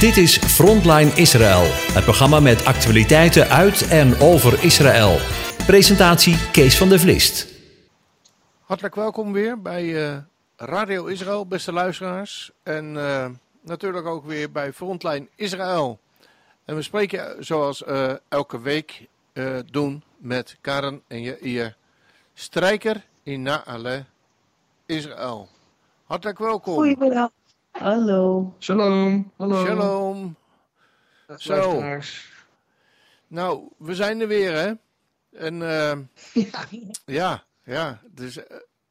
Dit is Frontline Israël, het programma met actualiteiten uit en over Israël. Presentatie Kees van der Vliest. Hartelijk welkom weer bij Radio Israël, beste luisteraars. En natuurlijk ook weer bij Frontline Israël. En we spreken zoals elke week doen met Karen en je strijker in Naale Israël. Hartelijk welkom. Goedemiddag. Hallo. Shalom. Hallo. Shalom. Zo. Nou, we zijn er weer, hè? En ja. Dus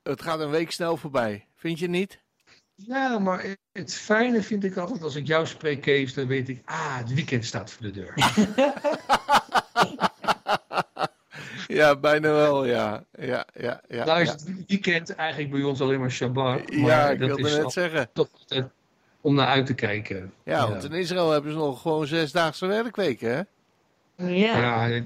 het gaat een week snel voorbij. Vind je niet? Ja, maar het fijne vind ik altijd als ik jou spreek, Kees, dan weet ik, het weekend staat voor de deur. Ja, bijna wel, ja. Nou is het weekend eigenlijk bij ons alleen maar Shabbat. Maar ja, ik wilde net zeggen. Toch, om naar uit te kijken. Ja, want in Israël hebben ze nog gewoon 6-daagse werkweek, hè? Ja. Ja,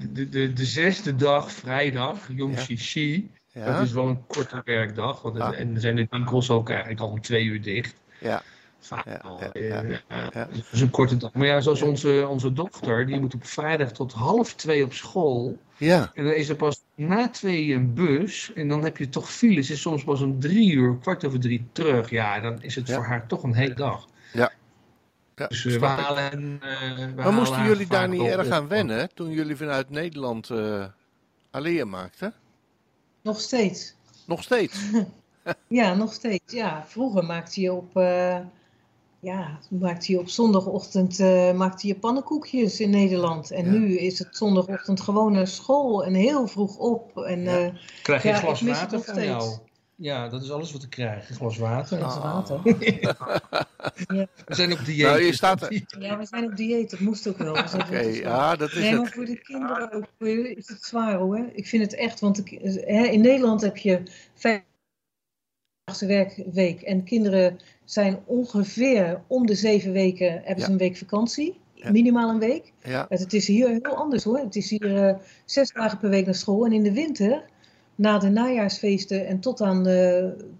de 6e dag, vrijdag, Yom Shishi. Ja. Dat is wel een korte werkdag. Want en zijn de winkels ook eigenlijk al om 2 uur dicht. Ja. Dat is een korte dag. Maar ja, zoals onze dochter, die moet op vrijdag tot 13:30 op school. Ja. En dan is er pas na 2 een bus. En dan heb je toch files. Is soms pas om 3 uur, 14:15 terug. Ja, dan is het voor haar toch een hele dag. Ja. Dus we halen. Maar moesten jullie daar niet erg aan wennen toen jullie vanuit Nederland Aliyah maakten? Nog steeds? Ja, nog steeds. Ja, vroeger maakte je op. Maakte je op zondagochtend pannenkoekjes in Nederland. En nu is het zondagochtend gewoon naar school en heel vroeg op. En, krijg je een glas water van jou? Ja, dat is alles wat ik krijg. Een glas water. Ja. We zijn op dieet. Nou, we zijn op dieet. Dat moest ook wel. Maar voor de kinderen ook, is het zwaar hoor. Ik vind het echt, want in Nederland heb je 5-daagse werkweek. En kinderen zijn ongeveer om de 7 weken hebben ze een week vakantie. Ja. Minimaal een week. Ja. Het is hier heel anders hoor. Het is hier 6 dagen per week naar school. En in de winter, na de najaarsfeesten en tot aan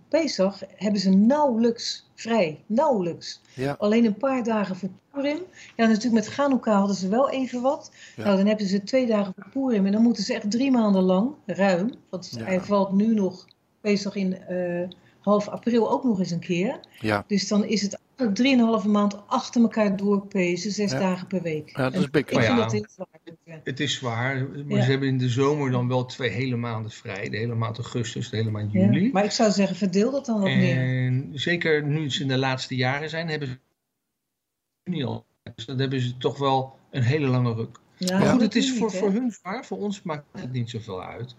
Pesach, hebben ze nauwelijks vrij. Nauwelijks. Ja. Alleen een paar dagen voor Purim. Ja, natuurlijk met Ganouka hadden ze wel even wat. Ja. Nou, dan hebben ze 2 dagen voor Purim. En dan moeten ze echt 3 maanden lang, ruim. Want hij valt nu nog Pesach in half april ook nog eens een keer. Ja. Dus dan is het 3,5 maand achter elkaar doorpezen, 6 dagen per week. Ja, dat is big. Ik vind dat heel zwaar. Het is zwaar, maar ze hebben in de zomer dan wel 2 hele maanden vrij. De hele maand augustus, de hele maand juli. Ja. Maar ik zou zeggen, verdeel dat dan wat meer. En zeker nu ze in de laatste jaren zijn, hebben ze niet al. Dus dan hebben ze toch wel een hele lange ruk. Ja, maar goed, het is voor hun zwaar. Voor ons maakt het niet zoveel uit.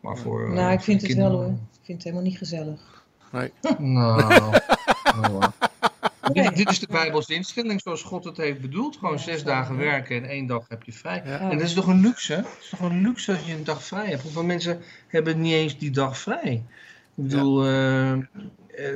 Maar voor ik vind het wel hoor. Ik vind het helemaal niet gezellig. Nee. Nee. Dit is de Bijbelse instelling zoals God het heeft bedoeld. Gewoon 6 dagen werken en 1 dag heb je vrij. Ja. En dat is toch een luxe? Het is toch een luxe dat je een dag vrij hebt? Hoeveel mensen hebben niet eens die dag vrij? Ik bedoel,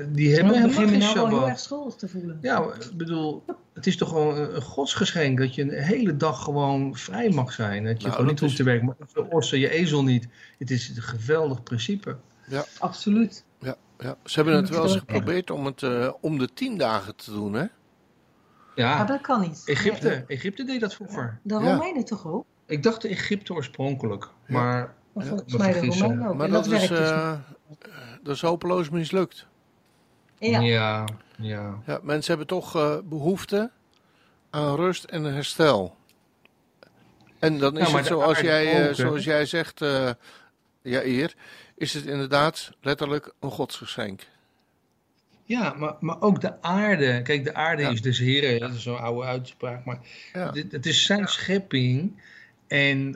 die hebben helemaal geen Shabbat. Wel heel erg schuldig te voelen. Ja, ik bedoel, het is toch gewoon een godsgeschenk dat je een hele dag gewoon vrij mag zijn. Dat je gewoon niet hoeft te werken. Maar de orse je ezel niet. Het is een geweldig principe. Ja, absoluut. Ja, ze hebben het wel eens geprobeerd om het om de 10 dagen te doen, hè? Ja, maar dat kan niet. Egypte deed dat vroeger. De Romeinen toch ook? Ik dacht Egypte oorspronkelijk, maar volgens mij de Romeinen ook. Maar dat is hopeloos mislukt. Ja. Mensen hebben toch behoefte aan rust en herstel. En dan is het zoals jij zegt, Jair, is het inderdaad letterlijk een godsgeschenk. Ja, maar ook de aarde. Kijk, de aarde is des Heren. Dat is zo'n oude uitspraak. Maar het is zijn schepping. En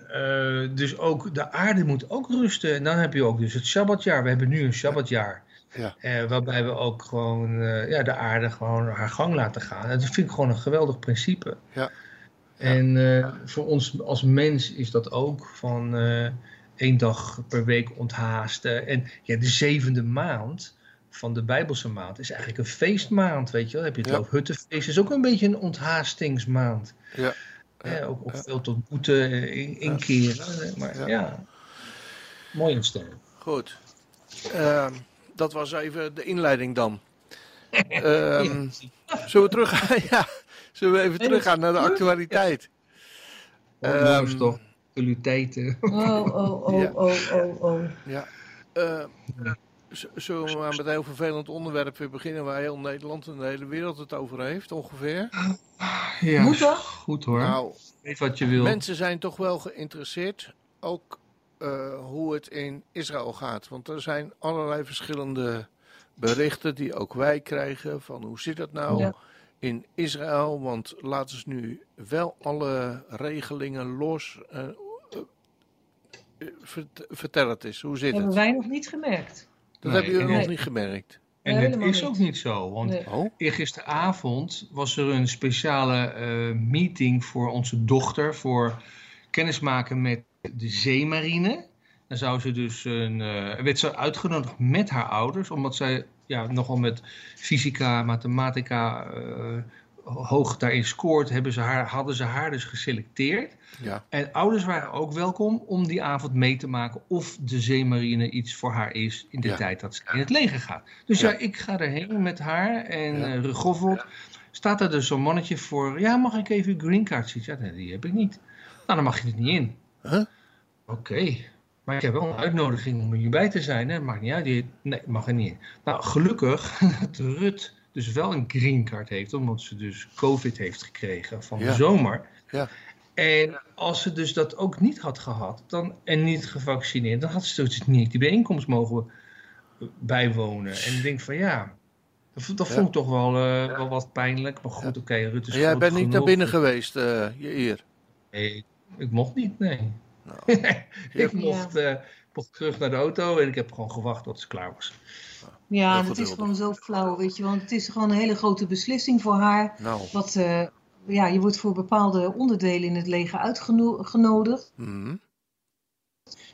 dus ook de aarde moet ook rusten. En dan heb je ook dus het Shabbatjaar. We hebben nu een Shabbatjaar. Ja. Waarbij we ook gewoon de aarde gewoon haar gang laten gaan. En dat vind ik gewoon een geweldig principe. Ja. En voor ons als mens is dat ook van 1 dag per week onthaasten. En de 7e maand van de Bijbelse maand is eigenlijk een feestmaand, weet je wel. Dan heb je het Loofhuttenfeest, is ook een beetje een onthaastingsmaand. Ja. Ook veel tot boete inkeren. Maar mooi instelling. Goed. Dat was even de inleiding dan. Zullen we terug gaan? Ja. Zullen we even teruggaan naar de actualiteit? Toch? Actualiteiten. Zullen we maar met een heel vervelend onderwerp weer beginnen waar heel Nederland en de hele wereld het over heeft, ongeveer? Ja, moet dat? Goed hoor. Nou, weet wat je wil. Mensen zijn toch wel geïnteresseerd, ook hoe het in Israël gaat. Want er zijn allerlei verschillende berichten die ook wij krijgen van hoe zit dat nou in Israël. Want laten ze nu wel alle regelingen los. Vertel het eens, hoe zit het? Dat hebben wij nog niet gemerkt. Dat hebben jullie nog niet gemerkt. En dat is ook niet zo, want gisteravond was er een speciale meeting voor onze dochter, voor kennismaken met de zeemarine. Dan zou ze dus werd ze uitgenodigd met haar ouders, omdat zij nogal met fysica, mathematica hoog daarin scoort, hadden ze haar dus geselecteerd. Ja. En ouders waren ook welkom om die avond mee te maken of de zeemarine iets voor haar is in de tijd dat ze in het leger gaat. Dus ik ga erheen met haar en Regoffeld. Staat er dus zo'n mannetje voor, mag ik even uw greencard zien? Ja, nee, die heb ik niet. Nou, dan mag je er niet in. Huh? Oké. Maar ik heb wel een uitnodiging om er nu bij te zijn. Hè? Dat mag niet uit. Nee, mag er niet in. Nou, gelukkig dat Rut dus wel een greencard heeft, omdat ze dus COVID heeft gekregen van de zomer. Ja. En als ze dus dat ook niet had gehad en niet gevaccineerd, dan had ze dus niet die bijeenkomst mogen bijwonen. En ik denk van dat vond ik toch wel wat pijnlijk. Maar goed, oké, Rut is goed. Jij bent niet naar binnen geweest, je eer? Nee, ik mocht niet, nee. Nou, ik mocht terug naar de auto en ik heb gewoon gewacht tot ze klaar was. Ja, dat is gewoon zo flauw, weet je. Want het is gewoon een hele grote beslissing voor haar. Nou. Dat, je wordt voor bepaalde onderdelen in het leger uitgenodigd. Mm-hmm.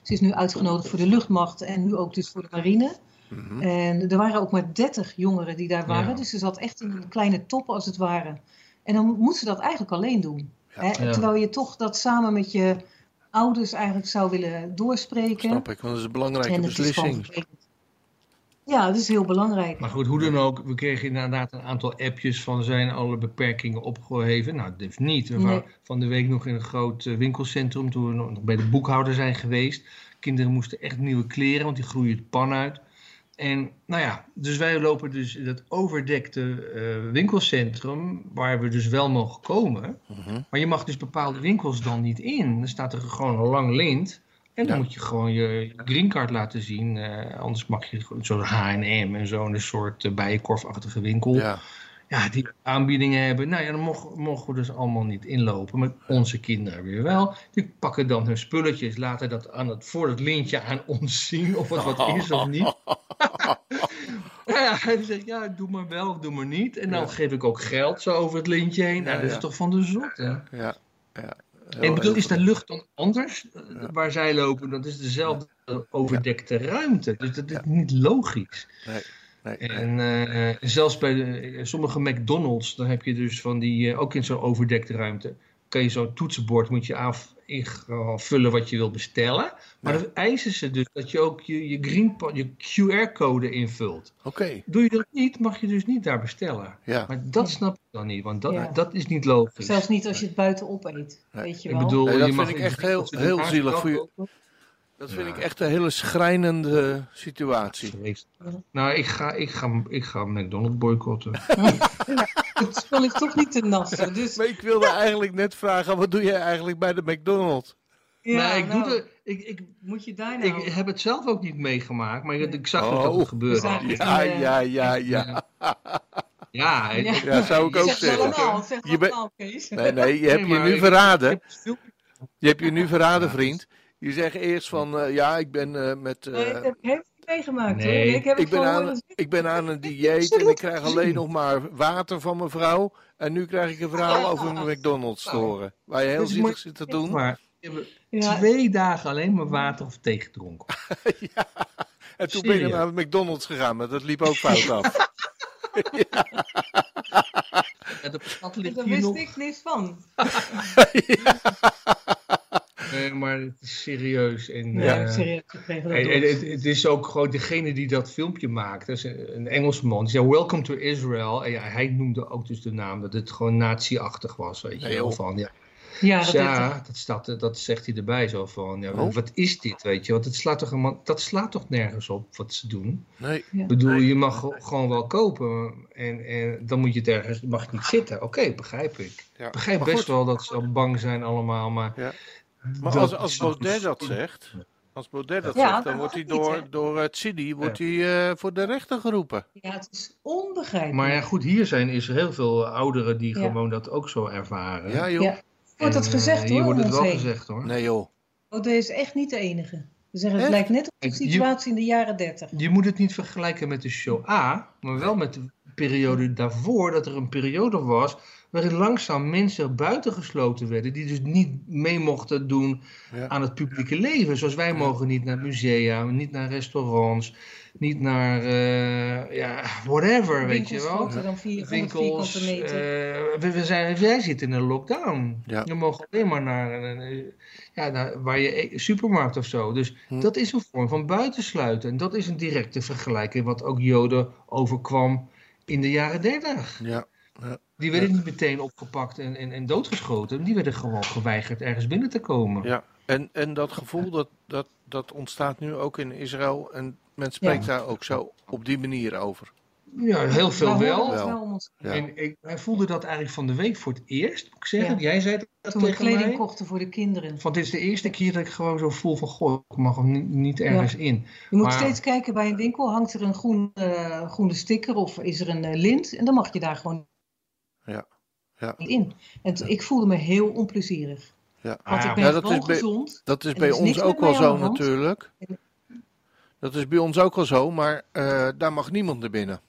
Ze is nu uitgenodigd voor de luchtmacht en nu ook dus voor de marine. Mm-hmm. En er waren ook maar 30 jongeren die daar waren. Ja. Dus ze zat echt in een kleine top als het ware. En dan moet ze dat eigenlijk alleen doen. Ja. Hè? Ja. Terwijl je toch dat samen met je ouders eigenlijk zou willen doorspreken. Snap ik, want dat is een belangrijke beslissing. Ja, dat is heel belangrijk. Maar goed, hoe dan ook, we kregen inderdaad een aantal appjes van zijn alle beperkingen opgeheven. Nou, dat niet. We waren van de week nog in een groot winkelcentrum, toen we nog bij de boekhouder zijn geweest. Kinderen moesten echt nieuwe kleren, want die groeien het pan uit. En nou ja, dus wij lopen dus in dat overdekte winkelcentrum, waar we dus wel mogen komen. Uh-huh. Maar je mag dus bepaalde winkels dan niet in. Dan staat er gewoon een lang lint. En dan moet je gewoon je greencard laten zien. Anders mag je zo'n H&M en zo'n soort bijenkorfachtige winkel. Ja. Ja, die aanbiedingen hebben. Nou ja, dan mogen we dus allemaal niet inlopen. Maar onze kinderen weer wel. Die pakken dan hun spulletjes. Laten dat voor het lintje aan ons zien. Of het wat is of niet. Hij zegt, doe maar wel of doe maar niet. En dan geef ik ook geld zo over het lintje heen. Nou, dat is toch van de zot, hè? Ja. En bedoel, is de lucht dan anders? Ja. Waar zij lopen, dat is dezelfde overdekte ruimte. Dus dat is niet logisch. Nee. En zelfs bij sommige McDonald's, dan heb je dus van die, ook in zo'n overdekte ruimte, kan je zo'n toetsenbord, moet je invullen wat je wilt bestellen. Maar dan eisen ze dus dat je ook je QR-code invult. Okay. Doe je dat niet, mag je dus niet daar bestellen. Ja. Maar dat snap ik dan niet, want dat is niet logisch. Zelfs niet als je het buiten opeet, weet je wel. Ik bedoel, dat vind ik echt heel zielig voor je. Dat vind ik echt een hele schrijnende situatie. Nou, ik ga McDonald's boycotten. Dat wil ik toch niet te nassen. Dus. Maar ik wilde eigenlijk net vragen, wat doe jij eigenlijk bij de McDonald's? Ja, nee, moet je daar nou? Ik heb het zelf ook niet meegemaakt, maar ik zag dat het gebeurde. Ja, zou ik ook zeggen. Zeg allemaal, Kees. Nee, je hebt je nu verraden. Je hebt je nu verraden, vriend. Je zegt eerst van, ik ben met... Nee, dat heb ik helemaal niet meegemaakt. Nee. Hoor. Ik ben aan een dieet en ik krijg alleen nog maar water van mijn vrouw. En nu krijg ik een verhaal over een McDonald's te horen. Waar je heel zielig zit te doen. Maar, ik heb 2 dagen alleen maar water of thee gedronken. En toen ben ik naar de McDonald's gegaan, maar dat liep ook fout af. En daar wist ik niks van. maar het is serieus. En, ja, serieus. Het is ook gewoon degene die dat filmpje maakt. Dat is een Engelsman. Die zei, welcome to Israel. En ja, hij noemde ook dus de naam dat het gewoon nazi-achtig was. Weet je wel van, ja. Ja, dat, ja dat zegt hij erbij zo van, ja, wat is dit, weet je, want het slaat toch dat slaat toch nergens op wat ze doen. Nee. Ja. Ik bedoel, je mag gewoon wel kopen en dan moet je het ergens, mag niet zitten. Oké, begrijp ik. Ja. Begrijp best wel dat ze bang zijn allemaal, maar... Ja. Maar als Baudet dat zegt, dan wordt hij door het Sidi voor de rechter geroepen. Ja, het is onbegrijpelijk. Maar ja, goed, hier zijn is er heel veel ouderen die gewoon dat ook zo ervaren. Ja, joh. Ja. Wordt dat gezegd hoor? Hier wordt het wel gezegd hoor. Nee joh. Baudet is echt niet de enige. We zeggen, het lijkt net op de situatie in de jaren 30. Je moet het niet vergelijken met de Shoah, maar wel met de periode daarvoor, dat er een periode was waarin langzaam mensen buitengesloten werden, die dus niet mee mochten doen aan het publieke leven. Zoals wij mogen niet naar musea, niet naar restaurants, niet naar whatever, winkels, weet je wel. Winkels, wij zitten in een lockdown. Ja. We mogen alleen maar naar waar je supermarkt of zo. Dus dat is een vorm van buitensluiten. En dat is een directe vergelijking wat ook Joden overkwam in de jaren 30. Ja. Die werden niet meteen opgepakt en doodgeschoten. Die werden gewoon geweigerd ergens binnen te komen. Ja, en dat gevoel dat ontstaat nu ook in Israël. En men spreekt daar ook zo op die manier over. Ja, heel veel wel. Ja. En wij voelden dat eigenlijk van de week voor het eerst, moet ik zeggen. Ja. Jij zei dat toen tegen mij. Kleding kochten voor de kinderen. Want dit is de eerste keer dat ik gewoon zo voel van, goh, ik mag hem niet ergens in. Je moet steeds kijken bij een winkel, hangt er een groene sticker of is er een lint? En dan mag je daar gewoon niet in. En ik voelde me heel onplezierig. Ja. Want ik ben gewoon gezond. Dat is bij ons ook wel zo natuurlijk. Dat is bij ons ook wel zo, maar daar mag niemand naar binnen.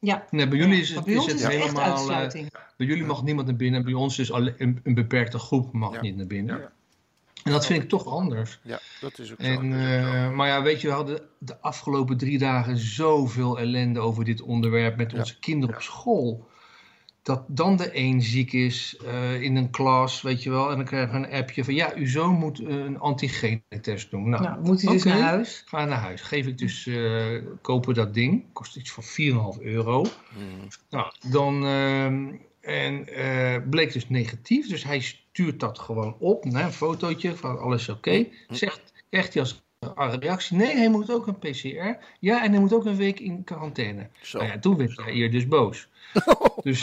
Ja. Nee, bij jullie is het helemaal echt uitsluiting. Bij jullie mag niemand naar binnen. Bij ons is alleen een beperkte groep mag niet naar binnen. Ja. En dat vind ik toch anders. Ja, dat is ook zo. Maar ja, weet je, we hadden de afgelopen 3 dagen zoveel ellende over dit onderwerp met onze kinderen op school. Dat dan de een ziek is in een klas, weet je wel. En dan krijgen we een appje van, ja, uw zoon moet een antigene-test doen. Nou, moet hij dus naar huis? Ga naar huis. Geef ik dus, kopen dat ding. Kost iets van €4,5. Nou, dan... bleek dus negatief. Dus hij stuurt dat gewoon op. Een fotootje van alles oké. Zegt hij als reactie, nee, hij moet ook een PCR. Ja, en hij moet ook een week in quarantaine. Nou ja, toen werd hij hier dus boos. Dus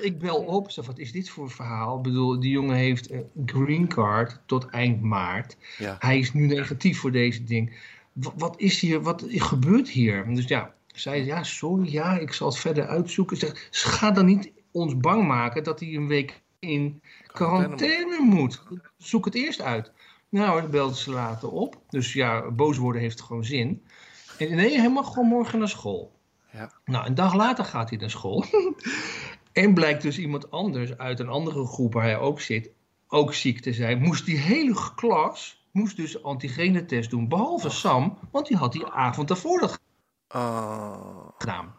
ik bel op. Wat is dit voor verhaal? Ik bedoel, die jongen heeft een green card tot eind maart. Ja. Hij is nu negatief voor deze ding. Wat is hier? Wat gebeurt hier? Dus ja, zei ja, sorry, ja, ik zal het verder uitzoeken. Zeg, ga dan niet ons bang maken dat hij een week in quarantaine moet. Zoek het eerst uit. Nou, dat belde ze later op. Dus ja, boos worden heeft gewoon zin. En nee, hij mag gewoon morgen naar school. Ja. Nou, een dag later gaat hij naar school. En blijkt dus iemand anders uit een andere groep waar hij ook zit, ook ziek te zijn. Moest die hele klas, dus antigenentest doen. Behalve Sam, want die had die avond daarvoor dat gedaan.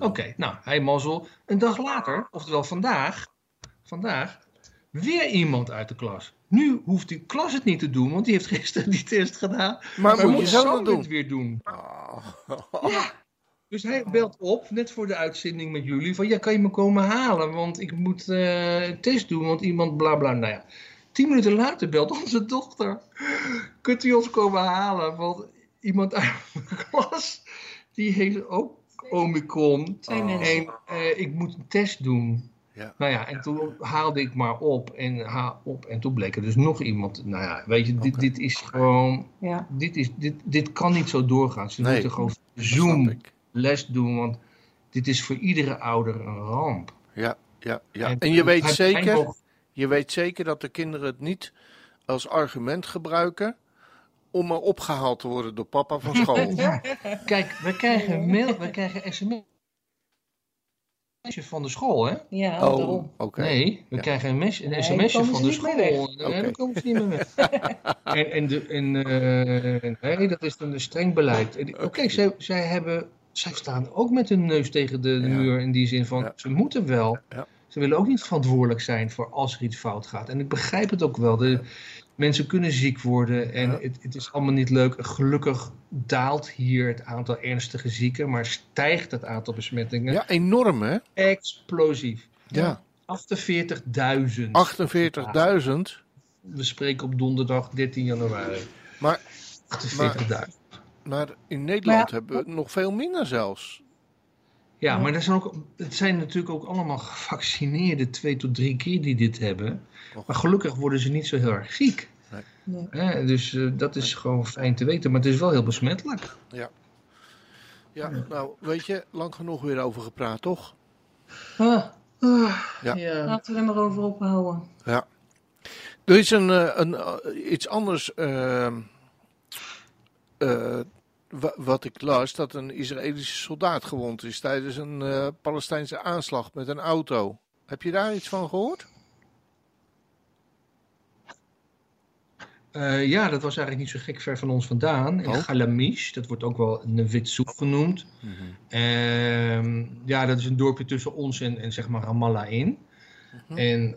Oké, nou, hij mazzel. Een dag later, oftewel vandaag, weer iemand uit de klas. Nu hoeft die klas het niet te doen, want die heeft gisteren die test gedaan. Maar moet je Sam het weer doen. Ja. Dus hij belt op, net voor de uitzending met jullie, van ja, kan je me komen halen? Want ik moet een test doen, want iemand bla bla, nou ja. 10 minuten later belt onze dochter. Kunt u ons komen halen? Want iemand uit mijn klas, die heeft ook Omicron. En ik moet een test doen. Ja. Nou ja, en toen haalde ik maar op. En toen bleek er dus nog iemand. Nou ja, weet je, dit is gewoon... Ja. Dit kan niet zo doorgaan. Ze moeten gewoon Zoom les doen, want dit is voor iedere ouder een ramp. Ja. En je weet zeker dat de kinderen het niet als argument gebruiken om maar opgehaald te worden door papa van school. Ja. Kijk, we krijgen een mail, we krijgen een sms van de school, hè? Ja, daarom. Okay. Nee, we krijgen een sms'je van de school. Dan komen ze niet meer weg. Nee, dat is dan een streng beleid. Oké, zij staan ook met hun neus tegen de muur in die zin van, ze moeten wel. Ja. Ze willen ook niet verantwoordelijk zijn voor als er iets fout gaat. En ik begrijp het ook wel. Mensen kunnen ziek worden en het is allemaal niet leuk. Gelukkig daalt hier het aantal ernstige zieken, maar stijgt het aantal besmettingen. Ja, enorm hè? Explosief. Ja. 48.000. 48.000? We spreken op donderdag 13 januari. Maar 48.000. Maar in Nederland hebben we nog veel minder zelfs. Ja, maar het zijn natuurlijk ook allemaal gevaccineerden 2 tot 3 keer die dit hebben. Maar gelukkig worden ze niet zo heel erg ziek. Nee. Ja, dus dat is gewoon fijn te weten. Maar het is wel heel besmettelijk. Ja, nou weet je, lang genoeg weer over gepraat, toch? Ja. Laten we er maar over ophouden. Ja. Er is iets anders... wat ik las, dat een Israëlische soldaat gewond is tijdens een Palestijnse aanslag met een auto. Heb je daar iets van gehoord? Ja, dat was eigenlijk niet zo gek ver van ons vandaan. In Ghalamish, dat wordt ook wel Neve Tzuf genoemd. Mm-hmm. Ja, dat is een dorpje tussen ons en zeg maar Ramallah in. Mm-hmm.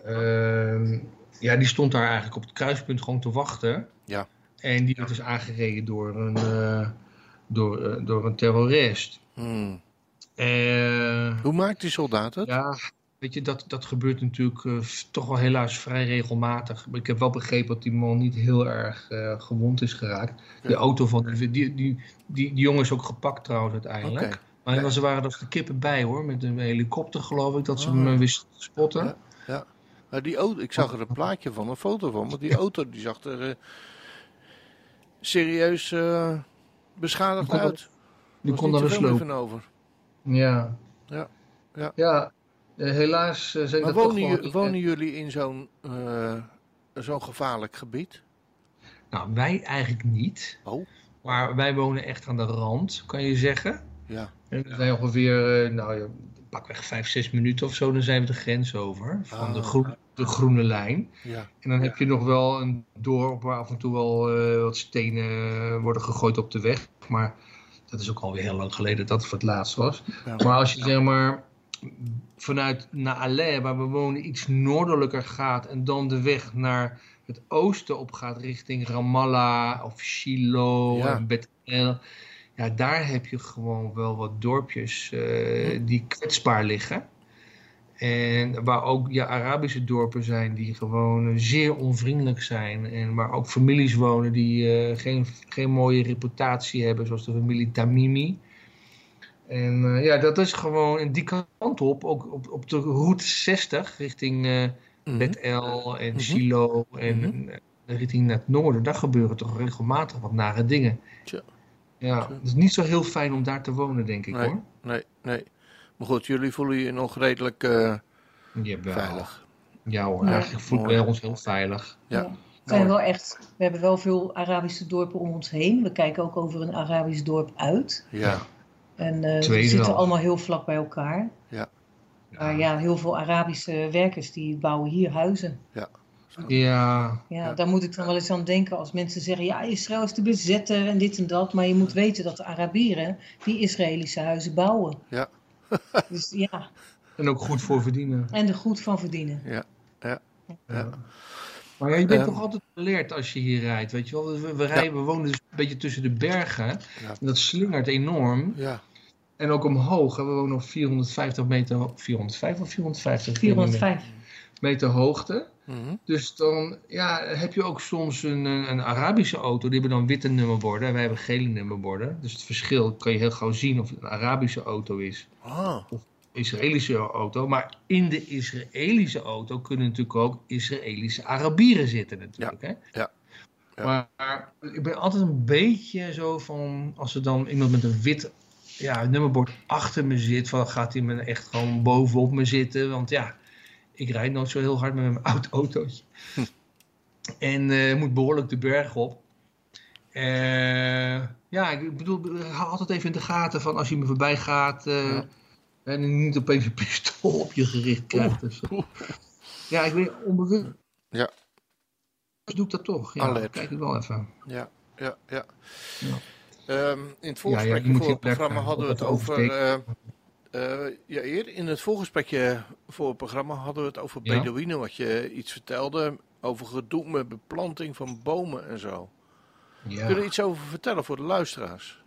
En die stond daar eigenlijk op het kruispunt gewoon te wachten. Ja. En die werd dus aangereden door een terrorist. Hmm. Hoe maakt die soldaat het? Ja, weet je, dat gebeurt natuurlijk toch wel helaas vrij regelmatig. Ik heb wel begrepen dat die man niet heel erg gewond is geraakt. De auto van die jongen is ook gepakt trouwens uiteindelijk. Okay. Maar ze waren er de kippen bij hoor, met een helikopter geloof ik, dat ze hem wisten te spotten. Ja. Maar die auto, ik zag er een plaatje van, een foto van, want die auto die zag er... serieus beschadigd uit. Die kon daar een sloop over. Ja. Helaas zijn maar dat toch gewoon... Wonen jullie in zo'n gevaarlijk gebied? Nou, wij eigenlijk niet. Oh. Maar wij wonen echt aan de rand, kan je zeggen. Ja. En we zijn ongeveer, pakweg 5-6 minuten of zo, dan zijn we de grens over. Van de groene lijn. Ja. En dan heb je nog wel een dorp waar af en toe wel wat stenen worden gegooid op de weg. Maar dat is ook alweer heel lang geleden dat dat voor het laatst was. Ja. Maar als je zeg maar vanuit Naale, waar we wonen, iets noordelijker gaat en dan de weg naar het oosten op gaat richting Ramallah of Shiloh en Bet-El. Ja, daar heb je gewoon wel wat dorpjes die kwetsbaar liggen. En waar ook Arabische dorpen zijn die gewoon zeer onvriendelijk zijn. En waar ook families wonen die geen mooie reputatie hebben, zoals de familie Tamimi. En dat is gewoon in die kant op de Route 60 richting Bet-El en Shiloh en richting naar het noorden. Daar gebeuren toch regelmatig wat nare dingen. Tja. Ja, het is niet zo heel fijn om daar te wonen, denk ik hoor. Nee. Maar goed, jullie voelen je nog redelijk veilig. Ja hoor, eigenlijk voelen wij ons heel veilig. Ja. We hebben wel veel Arabische dorpen om ons heen. We kijken ook over een Arabisch dorp uit. Ja. En we zitten allemaal heel vlak bij elkaar. Ja. Maar heel veel Arabische werkers die bouwen hier huizen. Ja. Ja, daar moet ik dan wel eens aan denken als mensen zeggen... ja, Israël is de bezetter en dit en dat... maar je moet weten dat de Arabieren die Israëlische huizen bouwen. Ja. Dus ja. En ook goed voor verdienen. En er goed van verdienen. Ja. Maar je bent toch altijd alert als je hier rijdt, weet je wel? We wonen dus een beetje tussen de bergen. En dat slingert enorm. Ja. En ook omhoog. Hè? We wonen op 450 meter... 405 of 450? 405. Meter hoogte. Mm-hmm. Dus dan heb je ook soms een Arabische auto. Die hebben dan witte nummerborden. En wij hebben gele nummerborden. Dus het verschil kan je heel gauw zien of het een Arabische auto is. Of een Israëlische auto. Maar in de Israëlische auto kunnen natuurlijk ook Israëlische Arabieren zitten natuurlijk. Hè? Maar ik ben altijd een beetje zo van... als er dan iemand met een wit nummerbord achter me zit... van gaat hij me echt gewoon bovenop me zitten. Want ik rijd nooit zo heel hard met mijn oud autootje. En moet behoorlijk de berg op. Ik bedoel, ik hou altijd even in de gaten van als je me voorbij gaat... en niet opeens een pistool op je gericht krijgt. Ja, ik ben onbewust. Ja. Dus doe ik dat toch. Ja, dan kijk ik wel even. Ja. In het voorgesprek voor het programma hadden we het over... in het voorgesprekje voor het programma hadden we het over Bedouinen, wat je iets vertelde. Over gedoe met beplanting van bomen en zo. Ja. Kun je er iets over vertellen voor de luisteraars?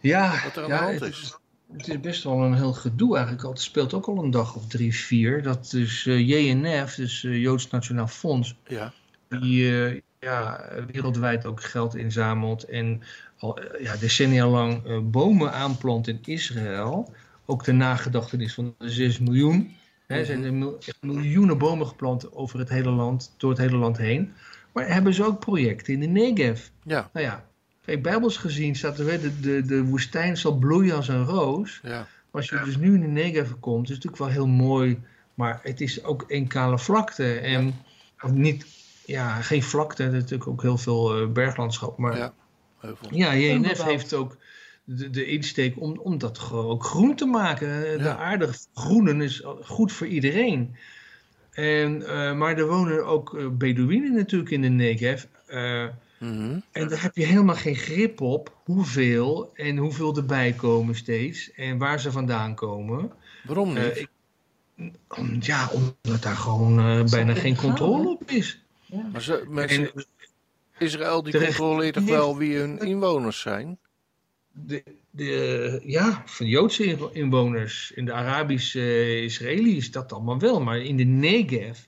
Ja, wat er aan de hand is. Het is best wel een heel gedoe eigenlijk. Het speelt ook al een dag of 3, 4. Dat is JNF, dus Joods Nationaal Fonds. Ja. Die wereldwijd ook geld inzamelt. En al decennia lang bomen aanplant in Israël. Ook de nagedachtenis van de 6 miljoen. Er zijn miljoenen bomen geplant over het hele land, door het hele land heen. Maar hebben ze ook projecten in de Negev? Ja. Nou ja, kijk, bijbels gezien staat er weer, de woestijn zal bloeien als een roos. Ja. Maar als je dus nu in de Negev komt, is het natuurlijk wel heel mooi. Maar het is ook een kale vlakte. En geen vlakte, dat is natuurlijk ook heel veel berglandschap. Maar JNF heeft ook de insteek om dat ook groen te maken. Ja. De aarde groenen is goed voor iedereen. Maar er wonen ook Bedouinen natuurlijk in de Negev. En daar heb je helemaal geen grip op hoeveel en hoeveel erbij komen steeds. En waar ze vandaan komen. Waarom niet? Omdat daar gewoon bijna geen controle op is. Ja. Maar Israël die controleert toch wel wie hun inwoners zijn? Van Joodse inwoners, in de Arabische Israëli's is dat allemaal wel, maar in de Negev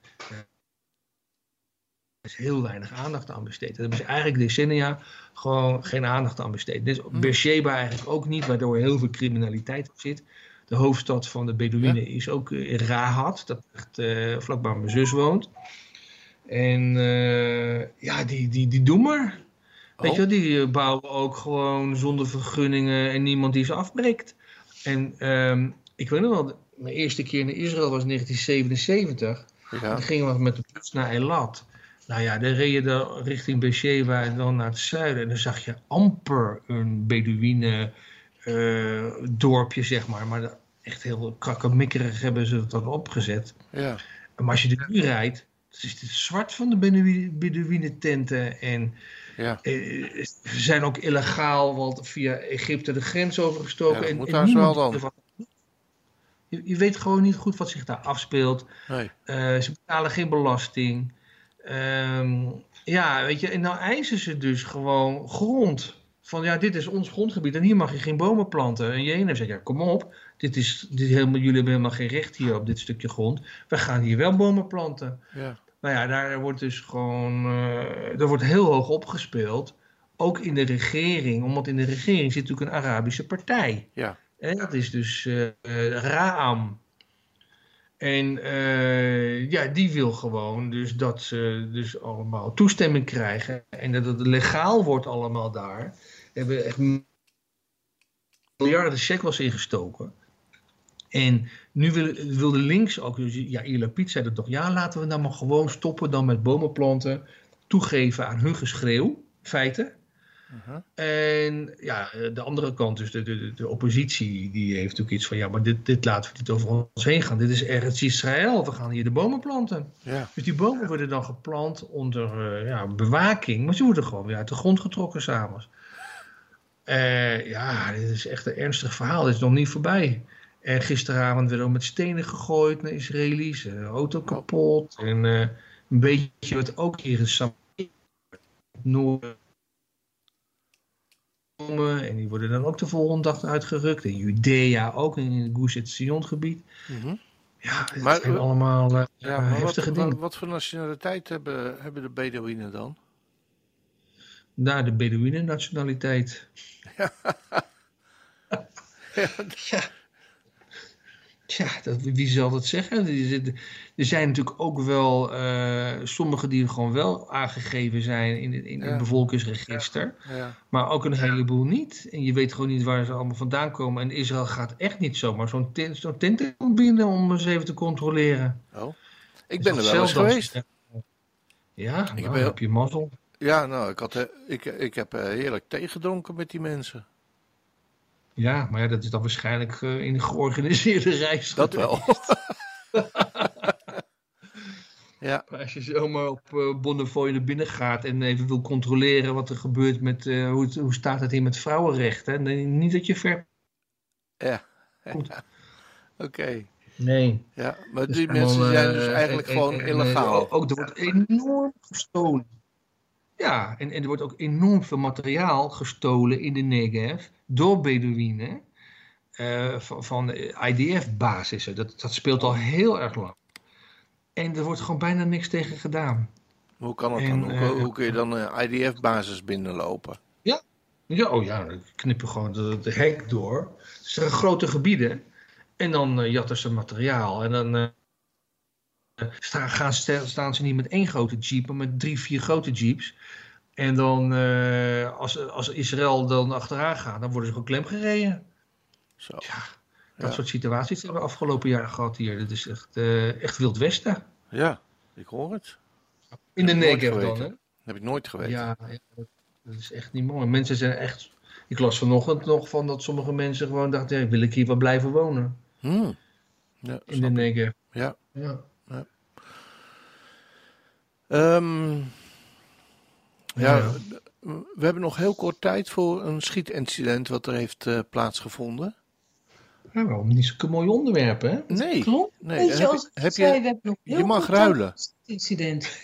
is heel weinig aandacht aan besteed. Daar hebben ze eigenlijk decennia gewoon geen aandacht aan besteed. Dus Beersheba eigenlijk ook niet, waardoor heel veel criminaliteit op zit. De hoofdstad van de Bedouinen is ook Rahat, dat echt vlakbij mijn zus woont. En die doen maar. Weet je wel, die bouwen ook gewoon zonder vergunningen en niemand die ze afbreekt. En ik weet nog wel, mijn eerste keer naar Israël was 1977. Ja. Dan gingen we met de bus naar Eilat. Nou ja, dan reed je dan richting Beersheba en dan naar het zuiden. En dan zag je amper een Bedouïne dorpje, zeg maar. Maar echt heel krakkemikkerig hebben ze dat opgezet. Ja. Maar als je er nu rijdt, het is het zwart van de Bedouïne tenten en ze zijn ook illegaal, want via Egypte de grens overgestoken. Ja, en, moet en daar niemand wel dan. Je weet gewoon niet goed wat zich daar afspeelt. Nee. Ze betalen geen belasting. Weet je, en nou eisen ze dus gewoon grond. Van dit is ons grondgebied en hier mag je geen bomen planten. En Jena zegt, kom op, jullie hebben helemaal geen recht hier op dit stukje grond. We gaan hier wel bomen planten. Ja. Nou ja, daar wordt dus gewoon, daar wordt heel hoog opgespeeld. Ook in de regering, omdat in de regering zit natuurlijk een Arabische partij. Ja. En dat is dus Ra'am. En die wil gewoon dus dat ze dus allemaal toestemming krijgen. En dat het legaal wordt allemaal daar. Daar hebben we echt miljarden shekels ingestoken. En nu wilde links ook, Lapidot zei dat toch, laten we nou maar gewoon stoppen dan met bomen planten, toegeven aan hun geschreeuw, feiten. Uh-huh. En de andere kant, dus de oppositie, die heeft ook iets van, maar dit laten we niet over ons heen gaan. Dit is ergens Israël, we gaan hier de bomen planten. Ja. Dus die bomen worden dan geplant onder bewaking, maar ze worden gewoon weer uit de grond getrokken s'avonds. Dit is echt een ernstig verhaal, dit is nog niet voorbij. En gisteravond werd ook met stenen gegooid naar Israëli's. Auto kapot. En een beetje wat ook hier in Samaria. Noorden. En die worden dan ook de volgende dag uitgerukt. In Judea ook. In het Gush Etzion gebied. Mm-hmm. Ja, dat zijn allemaal heftige dingen. Wat voor nationaliteit hebben de Bedouinen dan? Nou, de Bedouinen nationaliteit. Ja, wie zal dat zeggen? Er zijn natuurlijk ook wel sommigen die gewoon wel aangegeven zijn in het bevolkingsregister. Ja. Ja. Maar ook een heleboel niet. En je weet gewoon niet waar ze allemaal vandaan komen. En Israël gaat echt niet zomaar zo'n tent binnen om eens even te controleren. Oh. Ik ben er wel eens geweest. Heb je mazzel. Ja, nou, ik heb heerlijk thee gedronken met die mensen. Ja, maar dat is dan waarschijnlijk in de georganiseerde reis. Dat wel. Maar als je zomaar op Bonnefoy naar binnen gaat en even wil controleren wat er gebeurt met, hoe staat het hier met vrouwenrechten, dan niet dat je ver komt. Oké. Nee. Ja, maar dus die mensen zijn dus eigenlijk gewoon illegaal. Ook er wordt enorm gestolen. Ja, en er wordt ook enorm veel materiaal gestolen in de Negev door Bedouinen van IDF-basissen. Dat speelt al heel erg lang. En er wordt gewoon bijna niks tegen gedaan. Hoe kan dat dan? Hoe kun je dan een IDF-basis binnenlopen? Ja, dan knippen gewoon de hek door. Het zijn grote gebieden. En dan jatten ze materiaal. En dan staan ze niet met één grote jeep, maar met 3-4 grote jeeps. En dan, als Israël dan achteraan gaat, dan worden ze gewoon klemgereden. Zo. Ja, dat soort situaties hebben we afgelopen jaar gehad hier. Dat is echt Wild Westen. Ja, ik hoor het. In de Negev dan, hè? Dat heb ik nooit geweten. Ja. Dat is echt niet mooi. Mensen zijn echt... Ik las vanochtend nog van dat sommige mensen gewoon dachten... wil ik hier wel blijven wonen? Ja, in de Negev. Ja. We hebben nog heel kort tijd voor een schietincident... wat er heeft plaatsgevonden. Ja, waarom niet zo'n mooi onderwerp, hè? Nee. Klopt. Je mag ruilen. Incident.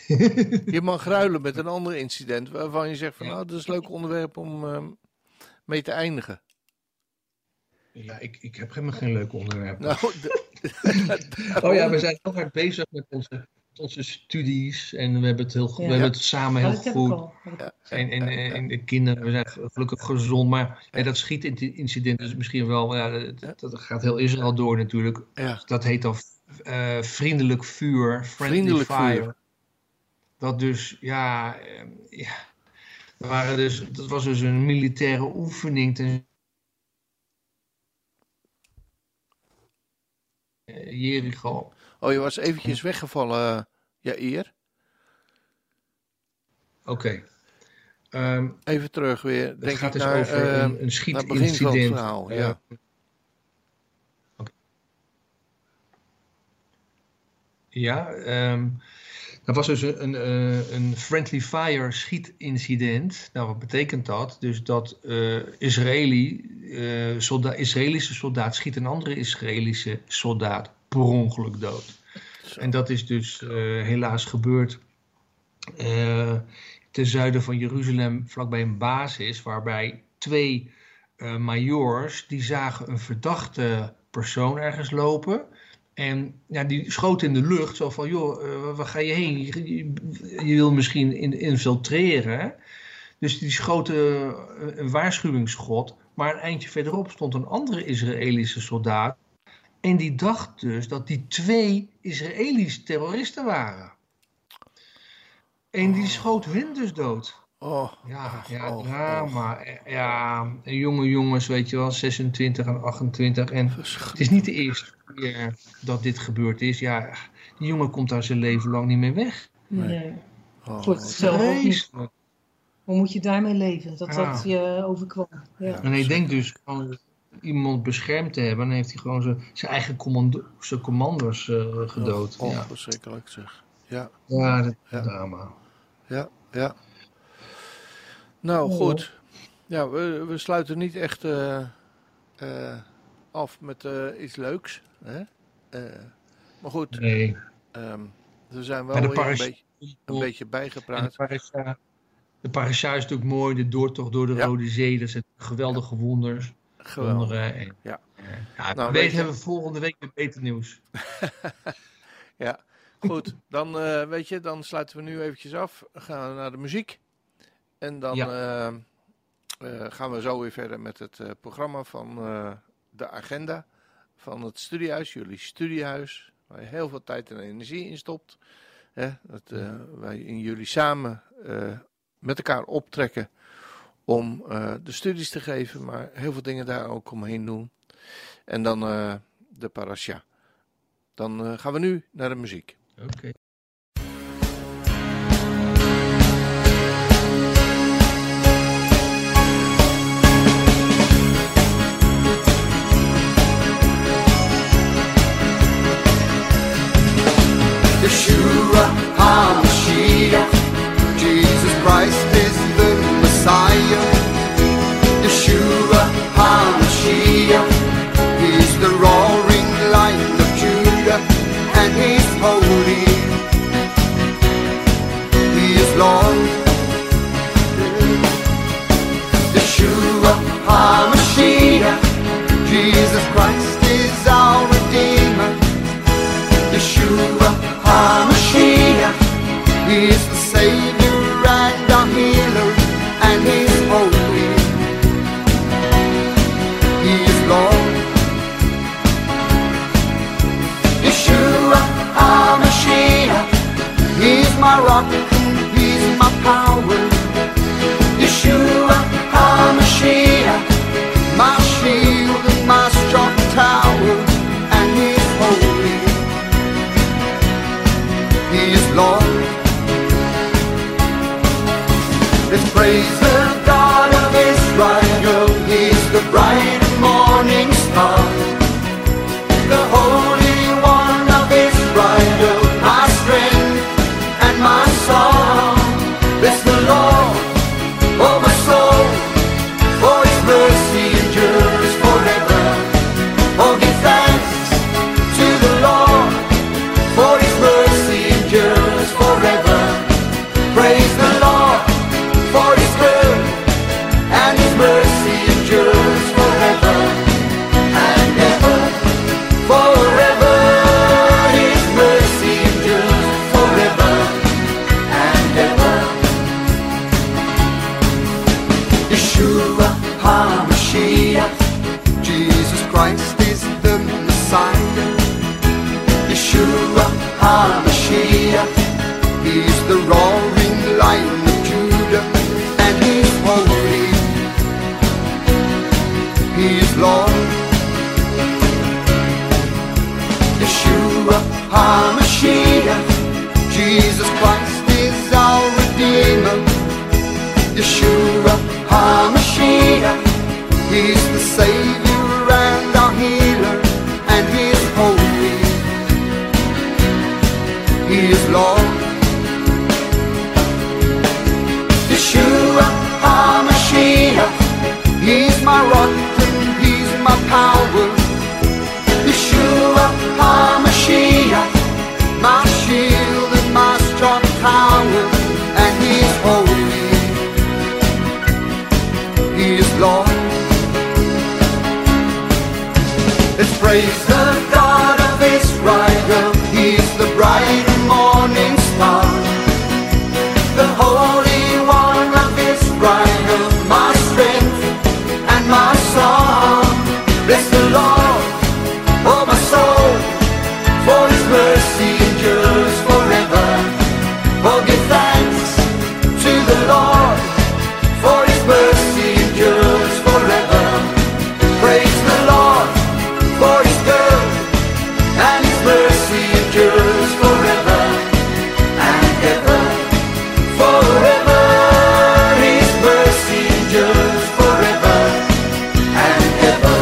Je mag ruilen met een ander incident waarvan je zegt van nou, dat is een leuk onderwerp om mee te eindigen. Ja, ik heb helemaal geen leuk onderwerp. Nou, we zijn heel hard bezig met onze studies en we hebben het samen heel goed. Ja. En de kinderen, we zijn gelukkig gezond, maar dat schietincident is misschien wel, dat gaat heel Israël door natuurlijk. Ja. Dat heet dan vriendelijk vuur, friendly fire. Dat dus, dat was dus een militaire oefening ten Jericho. Oh, je was eventjes weggevallen, Jair. Oké. Even terug weer. Het gaat dus over een schietincident. Ja. Ja, dat was dus een friendly fire schietincident. Nou, wat betekent dat? Dus dat Israëlische soldaat schiet een andere Israëlische soldaat per ongeluk dood. Zo. En dat is dus helaas gebeurd ten zuiden van Jeruzalem, vlakbij een basis, waarbij 2 majoors, die zagen een verdachte persoon ergens lopen. En die schoten in de lucht, zo van, joh, waar ga je heen? Je wil misschien infiltreren. Dus die schoten een waarschuwingsschot. Maar een eindje verderop stond een andere Israëlische soldaat. En die dacht dus dat die 2 Israëlische terroristen waren. En die schoot hun dus dood. Drama. Ja, jonge jongens, weet je wel, 26 en 28. En het is niet de eerste keer dat dit gebeurd is. Ja, die jongen komt daar zijn leven lang niet meer weg. Nee. Wordt zelf ook niet. Hoe moet je daarmee leven? Dat je overkwam. Ja. En hij denkt dus gewoon iemand beschermd te hebben. En heeft hij gewoon zijn eigen commanders gedood. Verschrikkelijk zeg. Ja. Ja, dat is drama. Ja. Nou, goed. Ja, we sluiten niet echt af met iets leuks. Hè? Maar goed, we zijn wel een beetje bijgepraat. De parasha is natuurlijk mooi, de doortocht door de Rode Zee. Dat zijn geweldige wonders. Geweldig. Hebben we volgende week weer beter nieuws. Ja, goed. Dan, dan sluiten we nu eventjes af. Gaan we naar de muziek. En dan gaan we zo weer verder met het programma van de agenda van het studiehuis. Jullie studiehuis, waar je heel veel tijd en energie in stopt. Hè? Dat wij in jullie samen met elkaar optrekken om de studies te geven. Maar heel veel dingen daar ook omheen doen. En dan de parasha. Dan gaan we nu naar de muziek. Oké. Yeshua HaMashiach, Jesus Christ is the Messiah. Yeshua HaMashiach, He's the roaring lion of Judah. and He's holy. He is Lord. Yeshua HaMashiach, Jesus Christ is our Redeemer. Yeshua HaMashiach, He is the Savior and our Healer, and He's holy. He is Lord. Yeshua HaMashiach, He's my rock, He's my power. Yeshua HaMashiach, my shield and my strong tower, and He is holy. He is Lord. Let's praise the God of Israel. He's the bright and morning star, the Holy One of Israel, my strength and my song. Bless the Lord, oh my soul, for His mercy endures forever. Oh, give thanks to the Lord, for His mercy endures forever. Praise the Lord, for His good, and His mercy endures forever and ever, forever. His mercy endures forever and ever. Yeshua HaMashiach, Jesus Christ is the Messiah. Yeshua HaMashiach, He is the roaring lion of Judah, and He is holy. He is Lord. Yeshua HaMashiach, Jesus Christ is our Redeemer. Yeshua HaMashiach, He's the Savior and our Healer, and He is holy. He is Lord. Yeshua HaMashiach, He's my rock and He's my power. Yeshua HaMashiach, my shield and my strong tower, and He is holy. He is Lord. Let's praise the God of Israel. He's the bright and morning star, the Holy One of Israel, my strength and my song. Bless the Lord, oh my soul, for His mercy endures forever. Oh, give thanks to the Lord, for His mercy endures forever. Praise the Lord, for His good, and His mercy endures forever and ever, forever. His mercy endures forever and ever.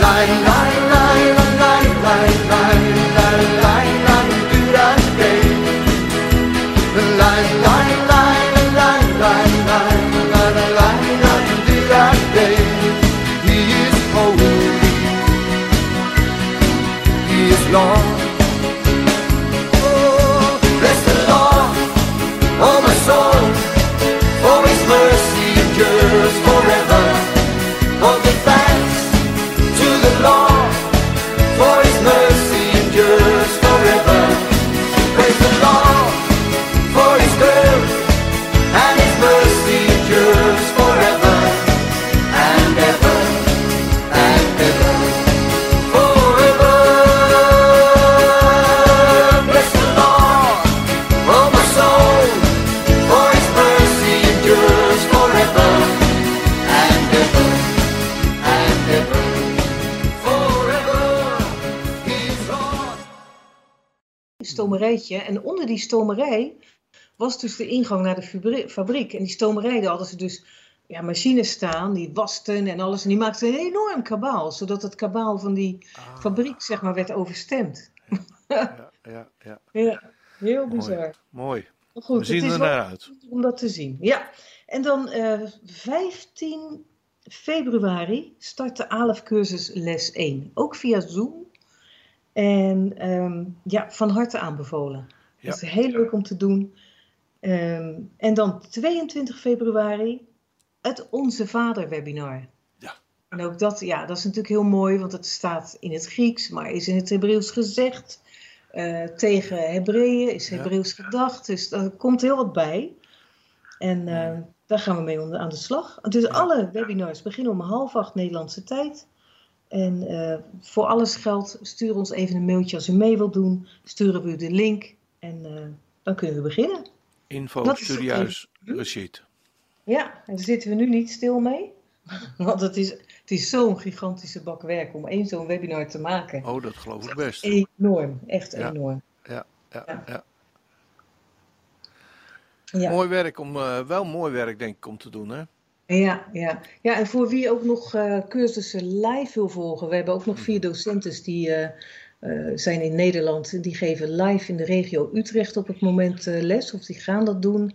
Lai, lai, lai, lai, lai, lai, lai, lai, lai, do that day. Lai, lai, lai, lai, lai, lai, lai, lai, lai, do that day. He is holy. He is Lord. Bless the Lord, oh my soul, for His mercy endures forever. Oh, give thanks to the Lord, for His mercy endures forever. Praise the Lord, for His good, and His mercy endures forever and ever and ever, forever. Bless the Lord, oh my soul, for His mercy endures forever and ever and ever, forever. He is Lord. Een stomerijtje. En onder die stomerij was dus de ingang naar de fabriek. En die stomerij, daar hadden ze dus machines staan, die wasten en alles. En die maakten een enorm kabaal, zodat het kabaal van die fabriek werd overstemd. Ja. Ja, heel bizar. Mooi. Maar goed, We zien er naar uit. Om dat te zien. Ja, en dan 15 februari start de ALEF-cursus les 1. Ook via Zoom. En van harte aanbevolen. Ja. Dat is heel leuk om te doen. En dan 22 februari het Onze Vader webinar. Ja. En ook dat is natuurlijk heel mooi, want het staat in het Grieks, maar is in het Hebreeuws gezegd. Tegen Hebreeën, is Hebreeuws gedacht. Dus daar komt heel wat bij. En daar gaan we mee aan de slag. Dus alle webinars beginnen om 7:30 Nederlandse tijd. En voor alles geldt, stuur ons even een mailtje als u mee wilt doen. Sturen we u de link en dan kunnen we beginnen. Info studiehuis Rashid. Ja, en daar zitten we nu niet stil mee. Want het is zo'n gigantische bak werk om zo'n webinar te maken. Oh, dat geloof ik best. Enorm, echt enorm. Ja. Ja. Mooi werk, denk ik, om te doen, hè? Ja, en voor wie ook nog cursussen live wil volgen. We hebben ook nog 4 docentes die zijn in Nederland. Die geven live in de regio Utrecht op het moment les. Of die gaan dat doen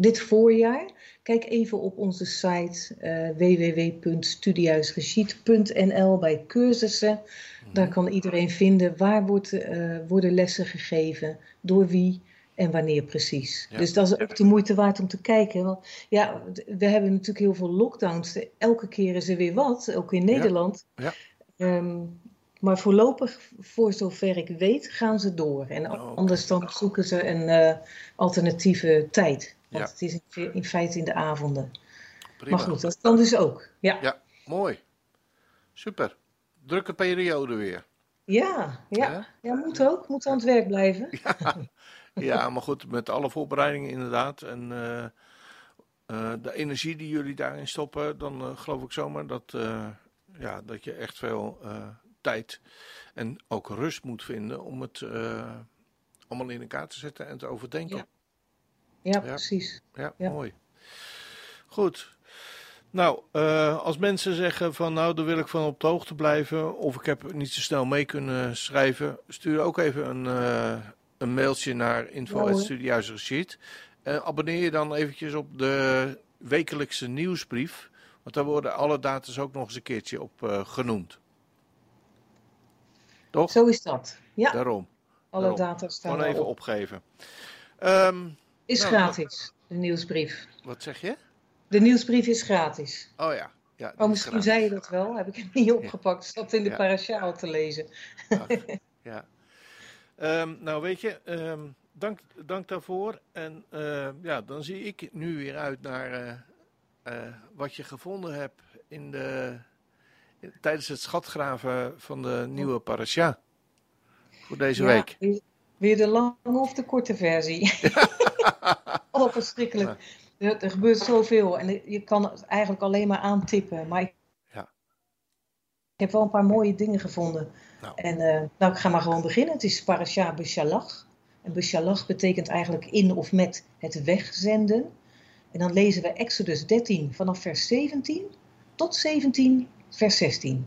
dit voorjaar. Kijk even op onze site www.studiehuisregiet.nl bij cursussen. Daar kan iedereen vinden waar worden lessen gegeven, door wie. En wanneer precies. Ja. Dus dat is ook de moeite waard om te kijken. Want we hebben natuurlijk heel veel lockdowns. Elke keer is er weer wat, ook in Nederland. Ja. Ja. Maar voorlopig, voor zover ik weet, gaan ze door. En anders dan zoeken ze een alternatieve tijd. Want het is in feite in de avonden. Prima. Maar goed, dat kan dus ook. Ja, mooi. Super. Drukke periode weer. Ja, moet ook. Moet aan het werk blijven. Ja. Ja, maar goed, met alle voorbereidingen inderdaad. En de energie die jullie daarin stoppen, dan geloof ik zomaar dat je echt veel tijd en ook rust moet vinden om het allemaal in elkaar te zetten en te overdenken. Ja, precies. Ja, mooi. Goed. Nou, als mensen zeggen van daar wil ik van op de hoogte blijven of ik heb niet zo snel mee kunnen schrijven, stuur ook even een mailtje naar info@studiehuisregiet. Abonneer je dan eventjes op de wekelijkse nieuwsbrief. Want daar worden alle data's ook nog eens een keertje op genoemd. Toch? Zo is dat. Ja. Daarom. Alle data's staan gewoon even op. Opgeven. Is gratis, de nieuwsbrief. Wat zeg je? De nieuwsbrief is gratis. Oh ja. Misschien gratis. Zei je dat wel. Heb ik het niet opgepakt. Zat in de parasha al te lezen. Ach, ja. Dank daarvoor. En dan zie ik nu weer uit naar wat je gevonden hebt tijdens het schatgraven van de nieuwe parasha voor deze week. Weer de lange of de korte versie. Verschrikkelijk. Ja. Er gebeurt zoveel en je kan het eigenlijk alleen maar aantippen. Maar ik heb wel een paar mooie dingen gevonden. En ik ga maar gewoon beginnen. Het is parasha beshalach. En beshalach betekent eigenlijk in of met het wegzenden. En dan lezen we Exodus 13 vanaf vers 17 tot 17 vers 16.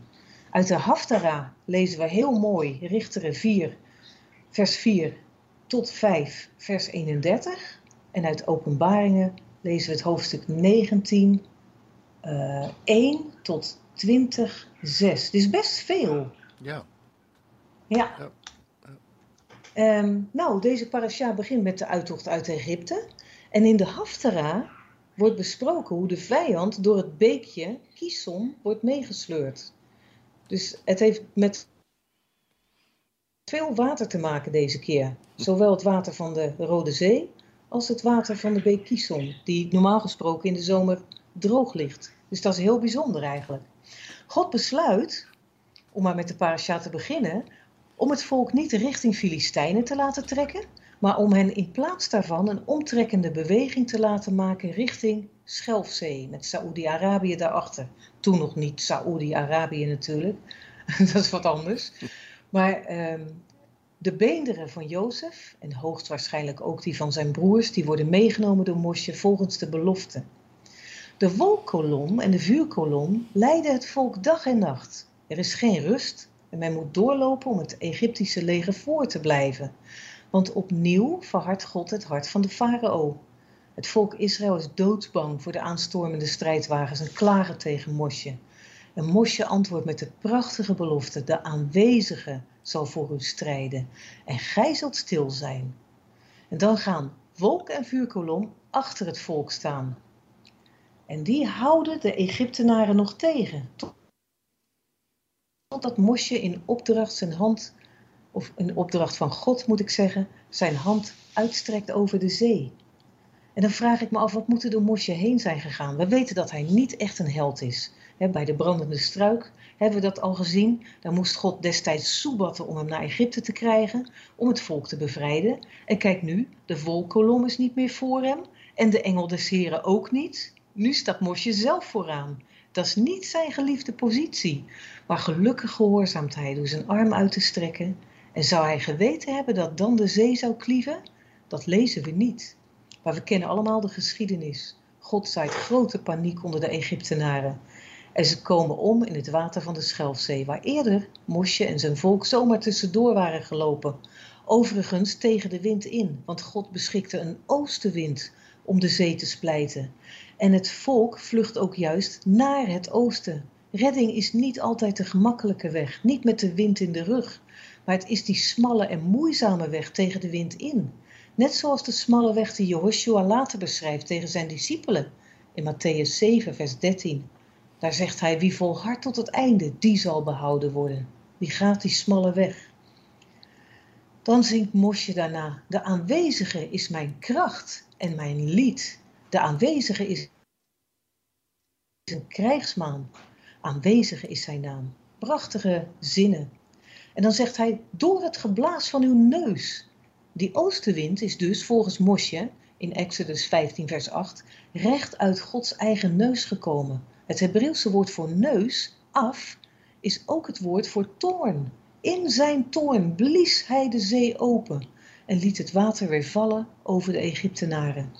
Uit de Haftara lezen we heel mooi Richteren 4 vers 4 tot 5 vers 31. En uit Openbaringen lezen we het hoofdstuk 19 1 tot 20 6. Het is best veel. Ja. Deze parasha begint met de uittocht uit Egypte. En in de Haftara wordt besproken hoe de vijand door het beekje Kishon wordt meegesleurd. Dus het heeft met veel water te maken deze keer. Zowel het water van de Rode Zee als het water van de beek Kishon, die normaal gesproken in de zomer droog ligt. Dus dat is heel bijzonder eigenlijk. God besluit, om maar met de parasha te beginnen, om het volk niet richting Filistijnen te laten trekken, maar om hen in plaats daarvan een omtrekkende beweging te laten maken richting Schelfzee, met Saoedi-Arabië daarachter. Toen nog niet Saoedi-Arabië natuurlijk, dat is wat anders. Maar de beenderen van Jozef, en hoogstwaarschijnlijk ook die van zijn broers, die worden meegenomen door Mosje volgens de belofte. De wolkkolom en de vuurkolom leiden het volk dag en nacht. Er is geen rust en men moet doorlopen om het Egyptische leger voor te blijven. Want opnieuw verhardt God het hart van de farao. Het volk Israël is doodsbang voor de aanstormende strijdwagens en klagen tegen Mosje. En Mosje antwoordt met de prachtige belofte: de aanwezige zal voor u strijden en gij zult stil zijn. En dan gaan wolk en vuurkolom achter het volk staan. En die houden de Egyptenaren nog tegen, totdat Mosje in opdracht van God zijn hand uitstrekt over de zee. En dan vraag ik me af, wat moet er door Mosje heen zijn gegaan? We weten dat hij niet echt een held is. Bij de brandende struik hebben we dat al gezien. Daar moest God destijds soebatten om hem naar Egypte te krijgen, om het volk te bevrijden. En kijk nu, de wolkolom is niet meer voor hem en de engel des Heren ook niet. Nu staat Mosje zelf vooraan. Dat is niet zijn geliefde positie. Maar gelukkig gehoorzaamt hij door zijn arm uit te strekken. En zou hij geweten hebben dat dan de zee zou klieven? Dat lezen we niet. Maar we kennen allemaal de geschiedenis. God zaait grote paniek onder de Egyptenaren. En ze komen om in het water van de Schelfzee, waar eerder Mosje en zijn volk zomaar tussendoor waren gelopen. Overigens tegen de wind in, want God beschikte een oostenwind om de zee te splijten. En het volk vlucht ook juist naar het oosten. Redding is niet altijd de gemakkelijke weg, niet met de wind in de rug. Maar het is die smalle en moeizame weg tegen de wind in. Net zoals de smalle weg die Jehoshua later beschrijft tegen zijn discipelen. In Mattheüs 7, vers 13. Daar zegt hij, wie volhardt tot het einde, die zal behouden worden. Die gaat die smalle weg. Dan zingt Mosje daarna, de aanwezige is mijn kracht en mijn lied. De aanwezige is een krijgsman. Aanwezige is zijn naam. Prachtige zinnen. En dan zegt hij, door het geblaas van uw neus. Die oostenwind is dus volgens Mosje, in Exodus 15 vers 8, recht uit Gods eigen neus gekomen. Het Hebreeuwse woord voor neus, af, is ook het woord voor toorn. In zijn toorn blies hij de zee open en liet het water weer vallen over de Egyptenaren.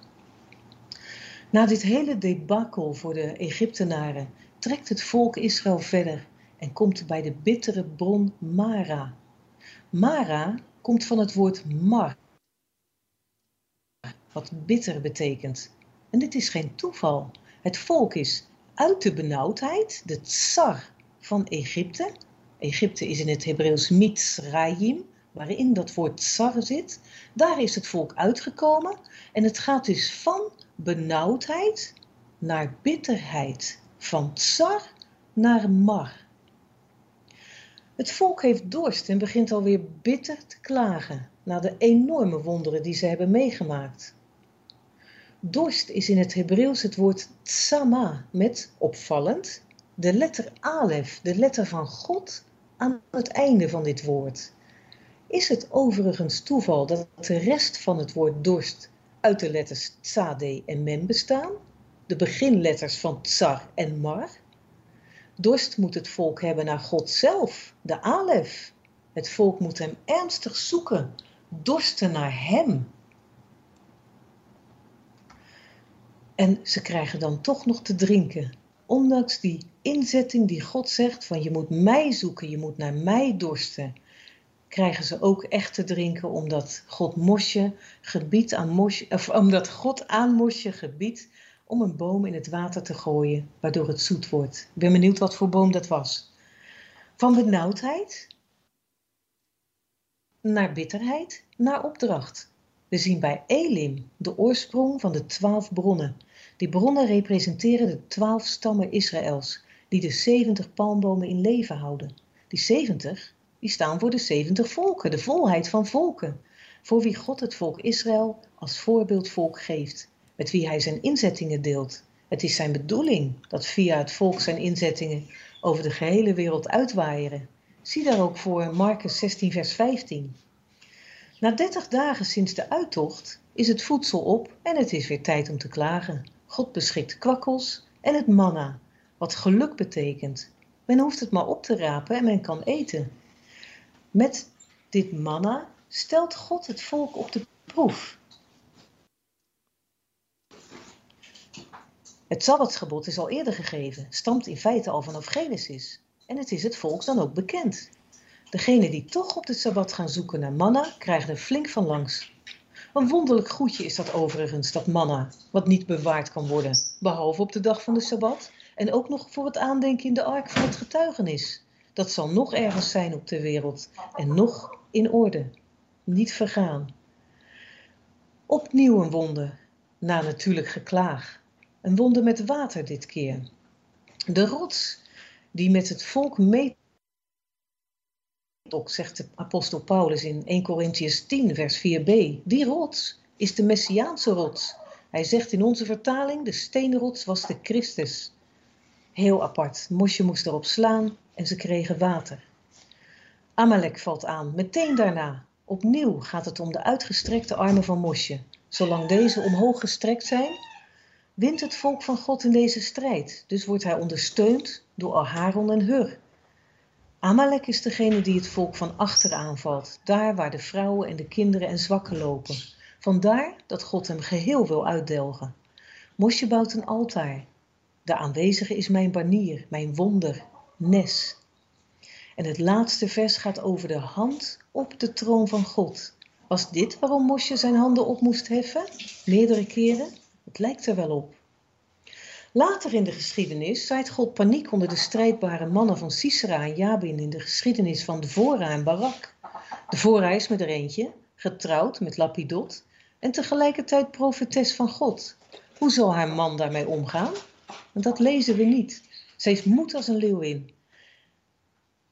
Na dit hele debakel voor de Egyptenaren trekt het volk Israël verder en komt bij de bittere bron Mara. Mara komt van het woord mar, wat bitter betekent. En dit is geen toeval. Het volk is uit de benauwdheid, de tsar van Egypte. Egypte is in het Hebreeuws Mitzrayim, waarin dat woord tsar zit. Daar is het volk uitgekomen en het gaat dus van benauwdheid naar bitterheid. Van tsar naar mar. Het volk heeft dorst en begint alweer bitter te klagen na de enorme wonderen die ze hebben meegemaakt. Dorst is in het Hebreeuws het woord tsama met, opvallend, de letter alef, de letter van God, aan het einde van dit woord. Is het overigens toeval dat de rest van het woord dorst uit de letters tsade en mem bestaan? De beginletters van tsar en mar? Dorst moet het volk hebben naar God zelf, de alef. Het volk moet hem ernstig zoeken, dorsten naar hem. En ze krijgen dan toch nog te drinken, ondanks die inzetting die God zegt van je moet mij zoeken, je moet naar mij dorsten. Krijgen ze ook echt te drinken omdat God aan Mosje gebiedt om een boom in het water te gooien, waardoor het zoet wordt. Ik ben benieuwd wat voor boom dat was. Van benauwdheid naar bitterheid, naar opdracht. We zien bij Elim de oorsprong van de 12 bronnen. Die bronnen representeren de 12 stammen Israëls, die de 70 palmbomen in leven houden. Die 70, die staan voor de 70 volken, de volheid van volken, voor wie God het volk Israël als voorbeeldvolk geeft, met wie hij zijn inzettingen deelt. Het is zijn bedoeling dat via het volk zijn inzettingen over de gehele wereld uitwaaieren. Zie daar ook voor Marcus 16 vers 15. Na 30 dagen sinds de uittocht is het voedsel op en het is weer tijd om te klagen. God beschikt kwakkels en het manna, wat geluk betekent. Men hoeft het maar op te rapen en men kan eten. Met dit manna stelt God het volk op de proef. Het Sabbatsgebod is al eerder gegeven, stamt in feite al vanaf Genesis. En het is het volk dan ook bekend. Degenen die toch op de Sabbat gaan zoeken naar manna, krijgen er flink van langs. Een wonderlijk goedje is dat overigens, dat manna, wat niet bewaard kan worden, behalve op de dag van de Sabbat en ook nog voor het aandenken in de ark van het getuigenis. Dat zal nog ergens zijn op de wereld en nog in orde, niet vergaan. Opnieuw een wonder, na natuurlijk geklaag. Een wonder met water dit keer. De rots die met het volk meet, zegt de apostel Paulus in 1 Corinthians 10 vers 4b. Die rots is de Messiaanse rots. Hij zegt in onze vertaling, de steenrots was de Christus. Heel apart, Mosje moest erop slaan en ze kregen water. Amalek valt aan, meteen daarna. Opnieuw gaat het om de uitgestrekte armen van Mosje. Zolang deze omhoog gestrekt zijn, wint het volk van God in deze strijd. Dus wordt hij ondersteund door Aharon en Hur. Amalek is degene die het volk van achter aanvalt. Daar waar de vrouwen en de kinderen en zwakken lopen. Vandaar dat God hem geheel wil uitdelgen. Mosje bouwt een altaar. De aanwezige is mijn banier, mijn wonder, nes. En het laatste vers gaat over de hand op de troon van God. Was dit waarom Mosje zijn handen op moest heffen? Meerdere keren? Het lijkt er wel op. Later in de geschiedenis zaait God paniek onder de strijdbare mannen van Sisera en Jabin in de geschiedenis van Dvora en Barak. Dvora is met er eentje, getrouwd met Lapidot en tegelijkertijd profetes van God. Hoe zal haar man daarmee omgaan? Want dat lezen we niet. Ze heeft moed als een leeuwin.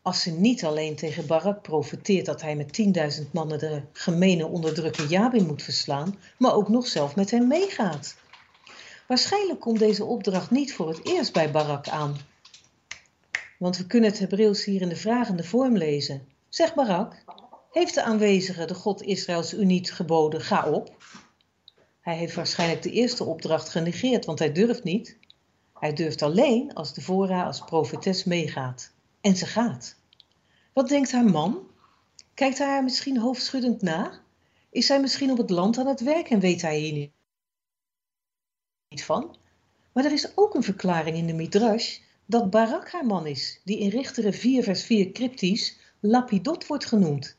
Als ze niet alleen tegen Barak profeteert dat hij met 10.000 mannen de gemene onderdrukker Jabin moet verslaan, maar ook nog zelf met hem meegaat. Waarschijnlijk komt deze opdracht niet voor het eerst bij Barak aan. Want we kunnen het Hebreeuws hier in de vragende vorm lezen. Zeg Barak, heeft de aanwezige de God Israëls u niet geboden, ga op? Hij heeft waarschijnlijk de eerste opdracht genegeerd, want hij durft niet. Hij durft alleen als Dvora als profetes meegaat. En ze gaat. Wat denkt haar man? Kijkt hij haar misschien hoofdschuddend na? Is hij misschien op het land aan het werk en weet hij hier niet van? Maar er is ook een verklaring in de Midrash dat Barak haar man is, die in Richteren 4 vers 4 cryptisch Lapidot wordt genoemd.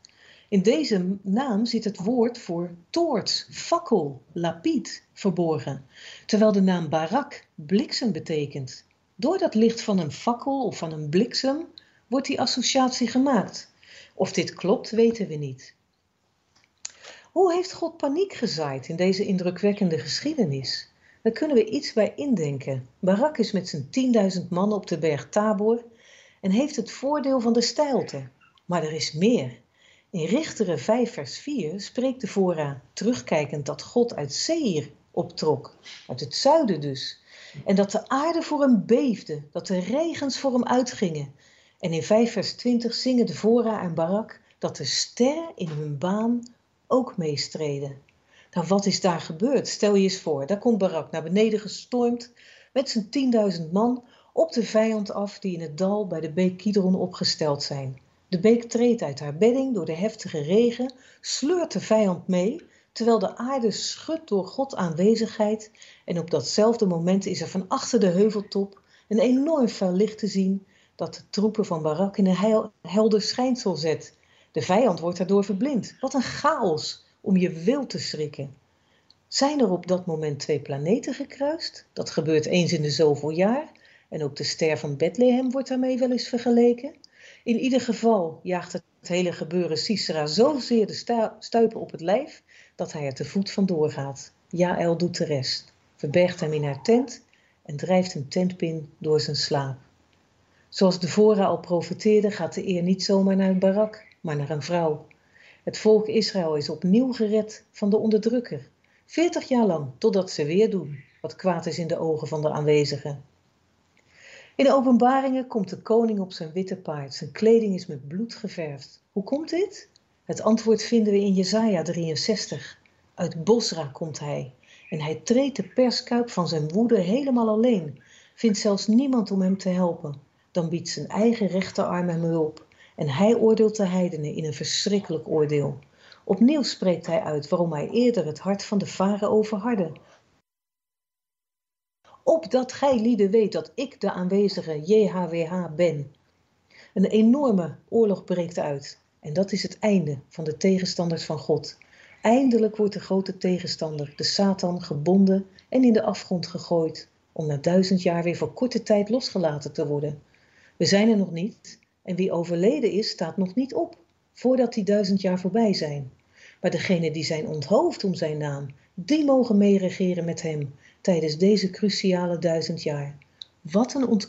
In deze naam zit het woord voor toorts, fakkel, lapid verborgen, terwijl de naam Barak bliksem betekent. Door dat licht van een fakkel of van een bliksem wordt die associatie gemaakt. Of dit klopt, weten we niet. Hoe heeft God paniek gezaaid in deze indrukwekkende geschiedenis? Daar kunnen we iets bij indenken. Barak is met zijn 10.000 mannen op de berg Tabor en heeft het voordeel van de steilte. Maar er is meer. In Richteren 5 vers 4 spreekt Dvora terugkijkend dat God uit Seir optrok, uit het zuiden dus. En dat de aarde voor hem beefde, dat de regens voor hem uitgingen. En in 5 vers 20 zingen Dvora en Barak dat de ster in hun baan ook meestreden. Nou, wat is daar gebeurd? Stel je eens voor, daar komt Barak naar beneden gestormd met zijn 10.000 man op de vijand af die in het dal bij de beek Kidron opgesteld zijn. De beek treedt uit haar bedding door de heftige regen, sleurt de vijand mee, terwijl de aarde schudt door Gods aanwezigheid en op datzelfde moment is er van achter de heuveltop een enorm fel licht te zien dat de troepen van Barak in een helder schijnsel zet. De vijand wordt daardoor verblind. Wat een chaos om je wil te schrikken. Zijn er op dat moment twee planeten gekruist? Dat gebeurt eens in de zoveel jaar en ook de ster van Bethlehem wordt daarmee wel eens vergeleken. In ieder geval jaagt het hele gebeuren Sisera zozeer de stuipen op het lijf dat hij er te voet vandoor gaat. Jaël doet de rest, verbergt hem in haar tent en drijft een tentpin door zijn slaap. Zoals Dvora al profeteerde gaat de eer niet zomaar naar een Barak, maar naar een vrouw. Het volk Israël is opnieuw gered van de onderdrukker, 40 jaar lang, totdat ze weer doen wat kwaad is in de ogen van de aanwezigen. In de Openbaringen komt de koning op zijn witte paard, zijn kleding is met bloed geverfd. Hoe komt dit? Het antwoord vinden we in Jesaja 63. Uit Bosra komt hij en hij treedt de perskuip van zijn woede helemaal alleen. Vindt zelfs niemand om hem te helpen. Dan biedt zijn eigen rechterarm hem hulp en hij oordeelt de heidenen in een verschrikkelijk oordeel. Opnieuw spreekt hij uit waarom hij eerder het hart van de farao verhardde. Opdat gij lieden weet dat ik de aanwezige JHWH ben. Een enorme oorlog breekt uit. En dat is het einde van de tegenstanders van God. Eindelijk wordt de grote tegenstander, de Satan, gebonden en in de afgrond gegooid, om na 1000 jaar weer voor korte tijd losgelaten te worden. We zijn er nog niet en wie overleden is, staat nog niet op, voordat die 1000 jaar voorbij zijn. Maar degenen die zijn onthoofd om zijn naam, die mogen meeregeren met hem tijdens deze cruciale 1000 jaar. Wat een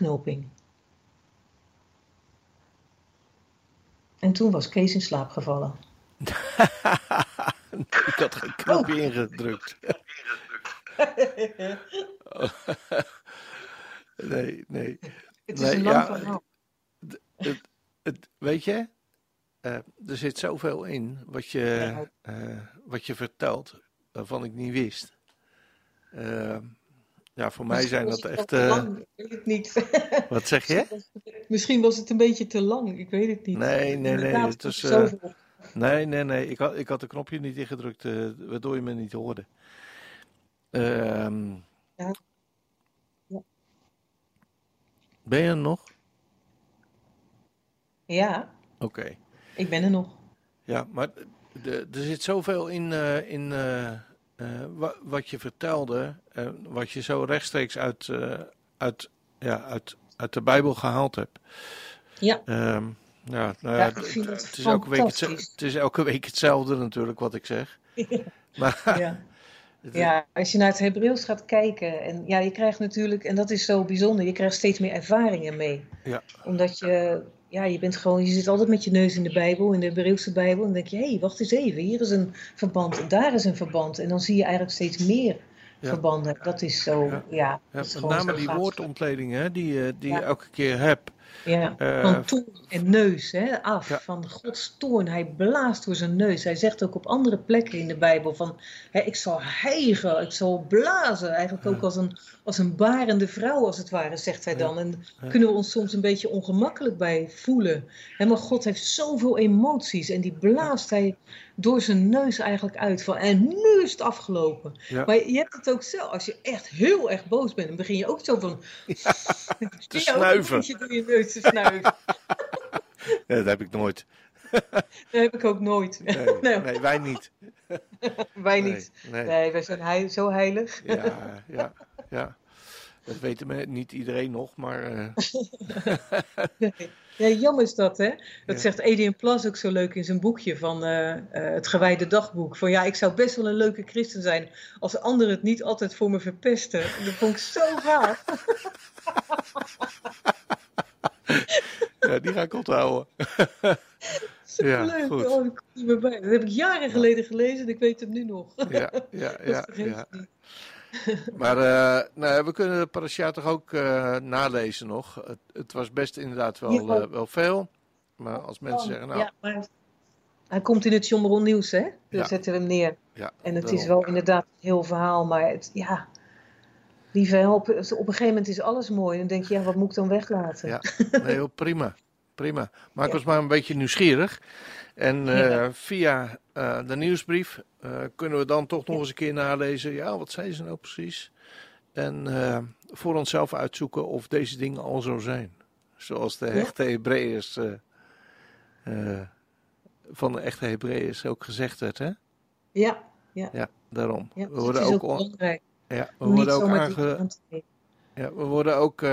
ontknoping. En toen was Kees in slaap gevallen. Ik had geen knopje ingedrukt. Nee. Het is een lang verhaal. Weet je, er zit zoveel in wat je vertelt, waarvan ik niet wist. Voor mij zijn dat echt... Ik weet het niet. Wat zeg je? Misschien was het een beetje te lang, ik weet het niet. Nee. Het was, nee. Ik had de knopje niet ingedrukt, waardoor je me niet hoorde. Ja. Ben je er nog? Ja. Oké. Ik ben er nog. Ja, maar er zit zoveel wat je vertelde, wat je zo rechtstreeks uit de Bijbel gehaald hebt. Ja. Het is elke week hetzelfde natuurlijk wat ik zeg. Maar, ja, als je naar het Hebreeuws gaat kijken, en ja, je krijgt natuurlijk, en dat is zo bijzonder, je krijgt steeds meer ervaringen mee. Ja. Omdat je... Ja, je zit altijd met je neus in de Bijbel, in de Hebreeuwse Bijbel. En dan denk je, hé, wacht eens even, hier is een verband en daar is een verband. En dan zie je eigenlijk steeds meer verbanden. Dat is zo, met name die woordontleding, hè, die je elke keer hebt. Ja, van toorn en neus, hè, af. Ja. Van Gods toorn, hij blaast door zijn neus. Hij zegt ook op andere plekken in de Bijbel van, hè, ik zal hijgen, ik zal blazen. Eigenlijk ook als een barende vrouw, als het ware, zegt hij dan. En kunnen we ons soms een beetje ongemakkelijk bij voelen. Hè, maar God heeft zoveel emoties en die blaast hij door zijn neus eigenlijk uit. Van, en nu is het afgelopen. Ja. Maar je hebt het ook zo, als je echt heel erg boos bent, dan begin je ook zo van... Ja, te snuiven. Ook door je neus te snuiven. Nee, dat heb ik nooit. Dat heb ik ook nooit. Nee, wij niet. Nee, wij zijn zo heilig. Ja. Dat weet niet iedereen nog, maar... Nee. Ja, jammer is dat, hè? Dat zegt Edien Plas ook zo leuk in zijn boekje van het gewijde dagboek. Van ja, ik zou best wel een leuke christen zijn als anderen het niet altijd voor me verpesten. Dat vond ik zo gaaf. Ja, die ga ik onthouden. Superleuk. Goed. Oh, ik kom niet meer bij. Dat heb ik jaren geleden gelezen en ik weet het nu nog. Ja. Maar we kunnen de parasha toch ook nalezen nog. Het was best inderdaad wel veel. Maar als mensen zeggen... Nou... Ja, maar hij komt in het Shomron Nieuws, hè? Dan zetten we hem neer. Ja, en het is wel inderdaad een heel verhaal, maar het, ja... Lieve help, op een gegeven moment is alles mooi. En dan denk je, wat moet ik dan weglaten? Ja, heel prima. Maak ons maar een beetje nieuwsgierig. En via de nieuwsbrief kunnen we dan toch nog eens een keer nalezen. Ja, wat zijn ze nou precies? En voor onszelf uitzoeken of deze dingen al zo zijn. Zoals de echte Hebreeërs, van de echte Hebreeërs ook gezegd werd, hè? Ja. Ja, daarom. Ja, we worden ook belangrijk. Ja, we worden ook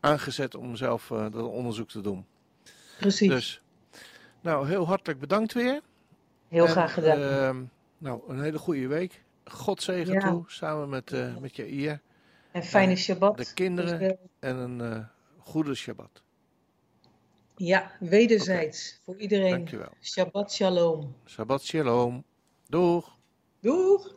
aangezet om zelf dat onderzoek te doen. Precies. Dus, nou, heel hartelijk bedankt weer. Heel graag gedaan. Een hele goede week. God zegen toe, samen met Jair. En fijne Shabbat. De kinderen en een goede Shabbat. Ja, wederzijds. Okay. Voor iedereen. Dankjewel. Shabbat shalom. Doeg.